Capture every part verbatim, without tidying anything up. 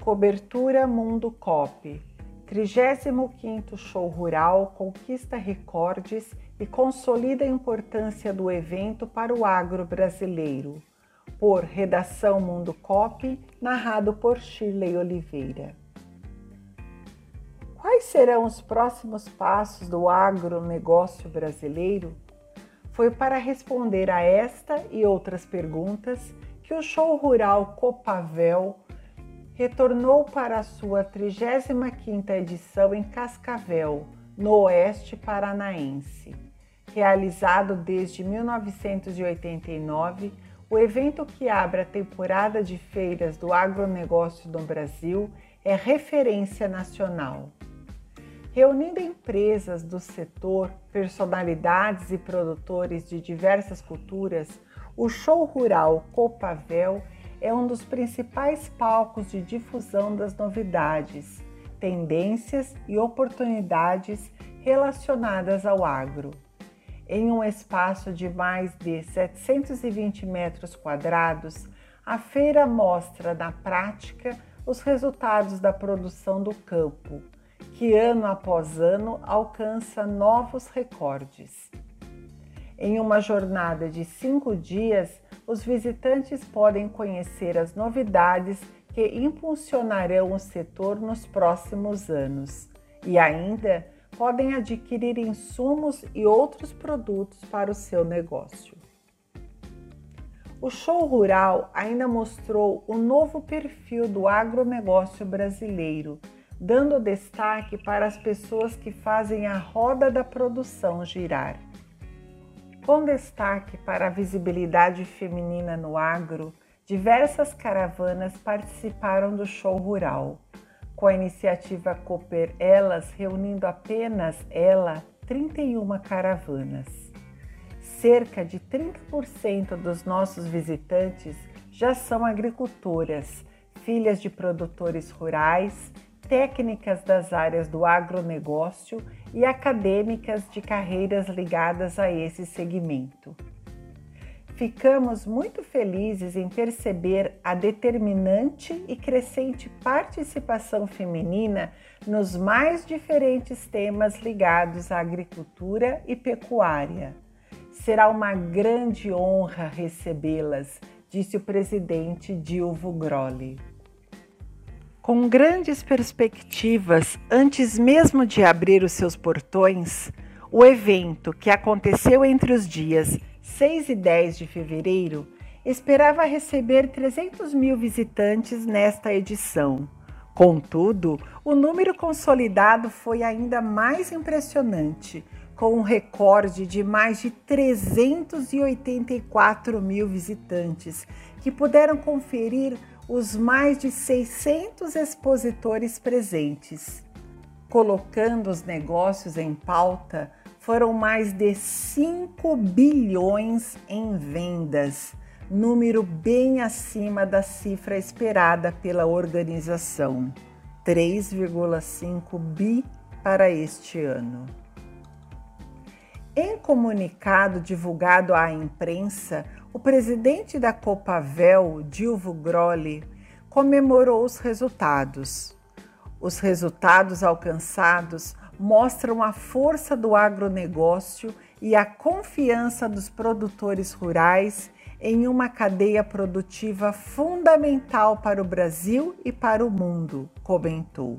Cobertura MundoCop, trigésimo quinto Show Rural conquista recordes e consolida a importância do evento para o agro brasileiro. Por Redação MundoCop, narrado por Shirley Oliveira. Quais serão os próximos passos do agronegócio brasileiro? Foi para responder a esta e outras perguntas que o Show Rural Copavel retornou para a sua trigésima quinta edição em Cascavel, no Oeste Paranaense. Realizado desde mil novecentos e oitenta e nove, o evento que abre a temporada de feiras do agronegócio no Brasil é referência nacional. Reunindo empresas do setor, personalidades e produtores de diversas culturas, o Show Rural Copavel é um dos principais palcos de difusão das novidades, tendências e oportunidades relacionadas ao agro. Em um espaço de mais de setecentos e vinte metros quadrados, a feira mostra na prática os resultados da produção do campo, que ano após ano alcança novos recordes. Em uma jornada de cinco dias, os visitantes podem conhecer as novidades que impulsionarão o setor nos próximos anos e ainda podem adquirir insumos e outros produtos para o seu negócio. O Show Rural ainda mostrou o novo perfil do agronegócio brasileiro, dando destaque para as pessoas que fazem a roda da produção girar. Com destaque para a visibilidade feminina no agro, diversas caravanas participaram do Show Rural. Com a iniciativa Cooper Elas reunindo apenas ela, trinta e uma caravanas. Cerca de trinta por cento dos nossos visitantes já são agricultoras, filhas de produtores rurais, técnicas das áreas do agronegócio e acadêmicas de carreiras ligadas a esse segmento. Ficamos muito felizes em perceber a determinante e crescente participação feminina nos mais diferentes temas ligados à agricultura e pecuária. Será uma grande honra recebê-las, disse o presidente Dilvo Grolli. Com grandes perspectivas, antes mesmo de abrir os seus portões, o evento, que aconteceu entre os dias seis e dez de fevereiro, esperava receber trezentos mil visitantes nesta edição. Contudo, o número consolidado foi ainda mais impressionante, com um recorde de mais de trezentos e oitenta e quatro mil visitantes, que puderam conferir os mais de seiscentos expositores presentes. Colocando os negócios em pauta, foram mais de cinco bilhões em vendas, número bem acima da cifra esperada pela organização, três vírgula cinco bi para este ano. Em comunicado divulgado à imprensa, o presidente da Copavel, Dilvo Grolli, comemorou os resultados. Os resultados alcançados mostram a força do agronegócio e a confiança dos produtores rurais em uma cadeia produtiva fundamental para o Brasil e para o mundo, comentou.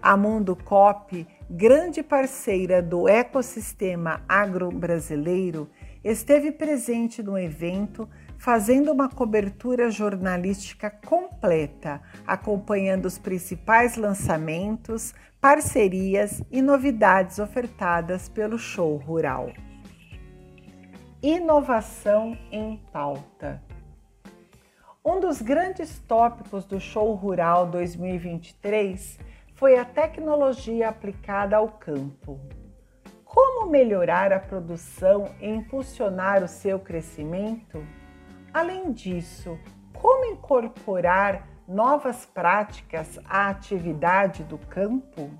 A MundoCop, grande parceira do ecossistema agro-brasileiro, esteve presente no evento, fazendo uma cobertura jornalística completa, acompanhando os principais lançamentos, parcerias e novidades ofertadas pelo Show Rural. Inovação em pauta. Um dos grandes tópicos do Show Rural dois mil e vinte e três foi a tecnologia aplicada ao campo. Como melhorar a produção e impulsionar o seu crescimento? Além disso, como incorporar novas práticas à atividade do campo?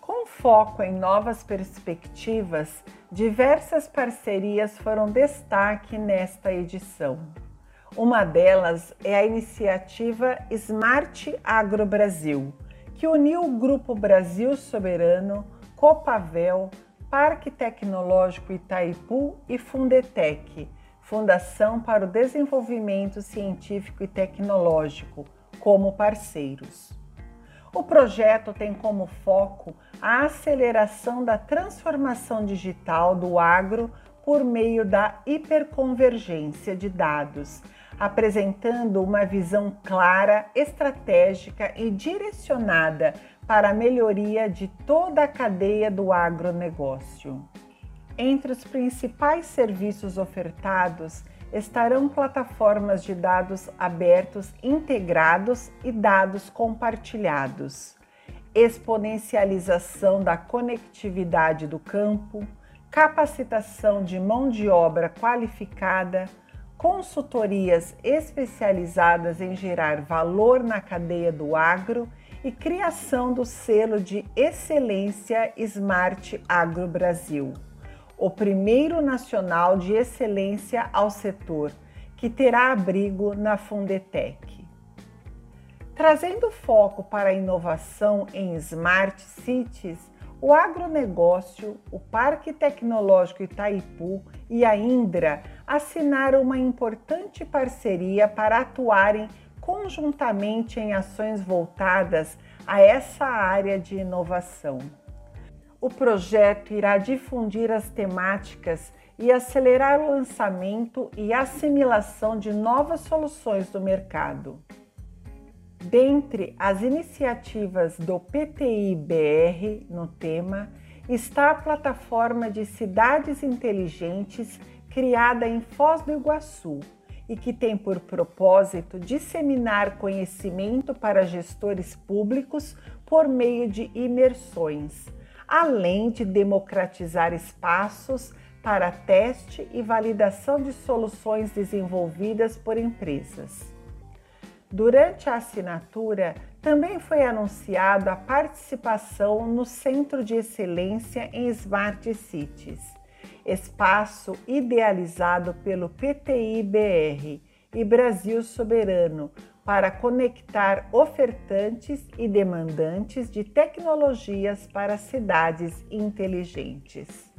Com foco em novas perspectivas, diversas parcerias foram destaque nesta edição. Uma delas é a iniciativa Smart Agro Brasil, que uniu o Grupo Brasil Soberano, Copavel, Parque Tecnológico Itaipu e Fundetec, Fundação para o Desenvolvimento Científico e Tecnológico, como parceiros. O projeto tem como foco a aceleração da transformação digital do agro por meio da hiperconvergência de dados, apresentando uma visão clara, estratégica e direcionada para a melhoria de toda a cadeia do agronegócio. Entre os principais serviços ofertados estarão plataformas de dados abertos integrados e dados compartilhados, exponencialização da conectividade do campo, capacitação de mão de obra qualificada, consultorias especializadas em gerar valor na cadeia do agro e criação do selo de excelência Smart Agro Brasil, o primeiro nacional de excelência ao setor, que terá abrigo na Fundetec. Trazendo foco para a inovação em Smart Cities, o agronegócio, o Parque Tecnológico Itaipu e a Indra assinaram uma importante parceria para atuarem conjuntamente em ações voltadas a essa área de inovação. O projeto irá difundir as temáticas e acelerar o lançamento e assimilação de novas soluções do mercado. Dentre as iniciativas do P T I B R no tema, está a plataforma de cidades inteligentes criada em Foz do Iguaçu e que tem por propósito disseminar conhecimento para gestores públicos por meio de imersões, além de democratizar espaços para teste e validação de soluções desenvolvidas por empresas. Durante a assinatura, também foi anunciado a participação no Centro de Excelência em Smart Cities, espaço idealizado pelo P T I B R e Brasil Soberano, para conectar ofertantes e demandantes de tecnologias para cidades inteligentes.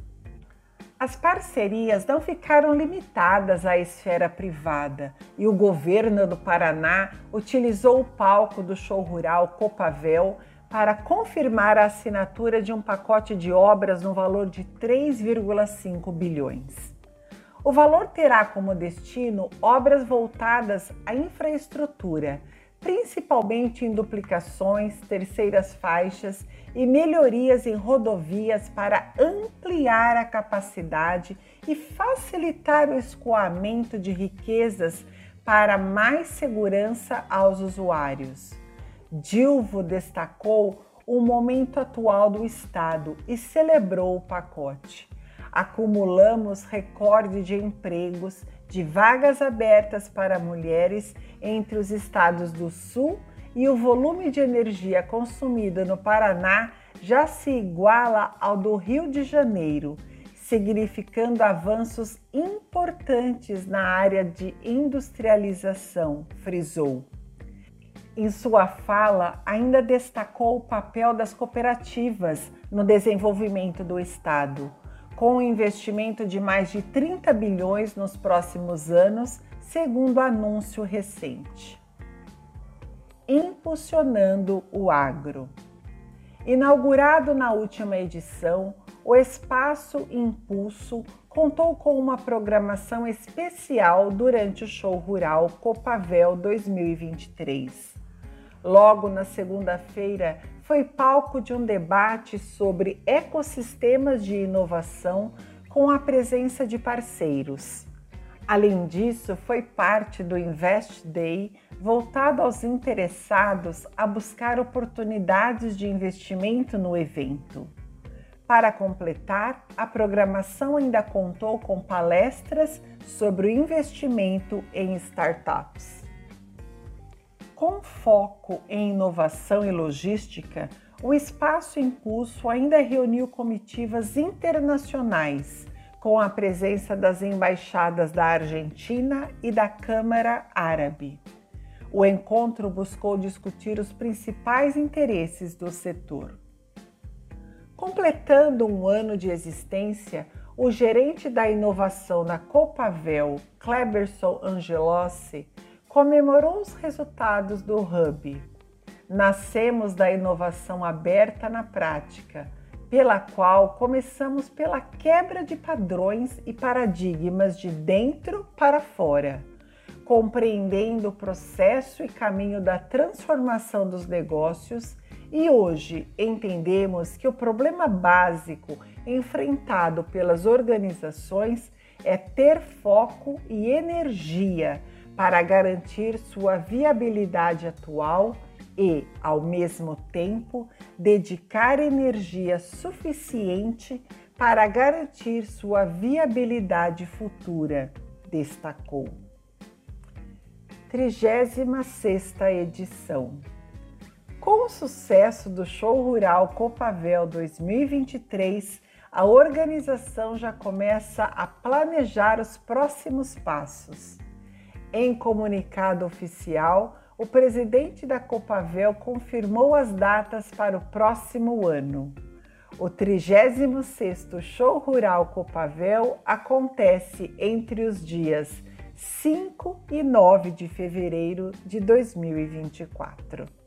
As parcerias não ficaram limitadas à esfera privada e o governo do Paraná utilizou o palco do Show Rural Copavel para confirmar a assinatura de um pacote de obras no valor de três vírgula cinco bilhões de reais. O valor terá como destino obras voltadas à infraestrutura, principalmente em duplicações, terceiras faixas e melhorias em rodovias para ampliar a capacidade e facilitar o escoamento de riquezas para mais segurança aos usuários. Dilvo destacou o momento atual do Estado e celebrou o pacote. Acumulamos recorde de empregos, de vagas abertas para mulheres entre os estados do Sul e o volume de energia consumida no Paraná já se iguala ao do Rio de Janeiro, significando avanços importantes na área de industrialização, frisou. Em sua fala, ainda destacou o papel das cooperativas no desenvolvimento do estado, com um investimento de mais de trinta bilhões nos próximos anos, segundo anúncio recente. Impulsionando o agro. Inaugurado na última edição, o Espaço Impulso contou com uma programação especial durante o Show Rural Copavel dois mil e vinte e três. Logo na segunda-feira, foi palco de um debate sobre ecossistemas de inovação com a presença de parceiros. Além disso, foi parte do Invest Day voltado aos interessados a buscar oportunidades de investimento no evento. Para completar, a programação ainda contou com palestras sobre o investimento em startups. Com foco em inovação e logística, o Espaço Impulso ainda reuniu comitivas internacionais, com a presença das embaixadas da Argentina e da Câmara Árabe. O encontro buscou discutir os principais interesses do setor. Completando um ano de existência, o gerente da inovação na Copavel, Cleberson Angelossi, comemorou os resultados do Hub. Nascemos da inovação aberta na prática, pela qual começamos pela quebra de padrões e paradigmas de dentro para fora, compreendendo o processo e caminho da transformação dos negócios. E hoje entendemos que o problema básico enfrentado pelas organizações é ter foco e energia para garantir sua viabilidade atual e, ao mesmo tempo, dedicar energia suficiente para garantir sua viabilidade futura, destacou. trigésima sexta edição. Com o sucesso do Show Rural Copavel dois mil e vinte e três, a organização já começa a planejar os próximos passos. Em comunicado oficial, o presidente da Copavel confirmou as datas para o próximo ano. O trigésimo sexto Show Rural Copavel acontece entre os dias cinco e nove de fevereiro de dois mil e vinte e quatro.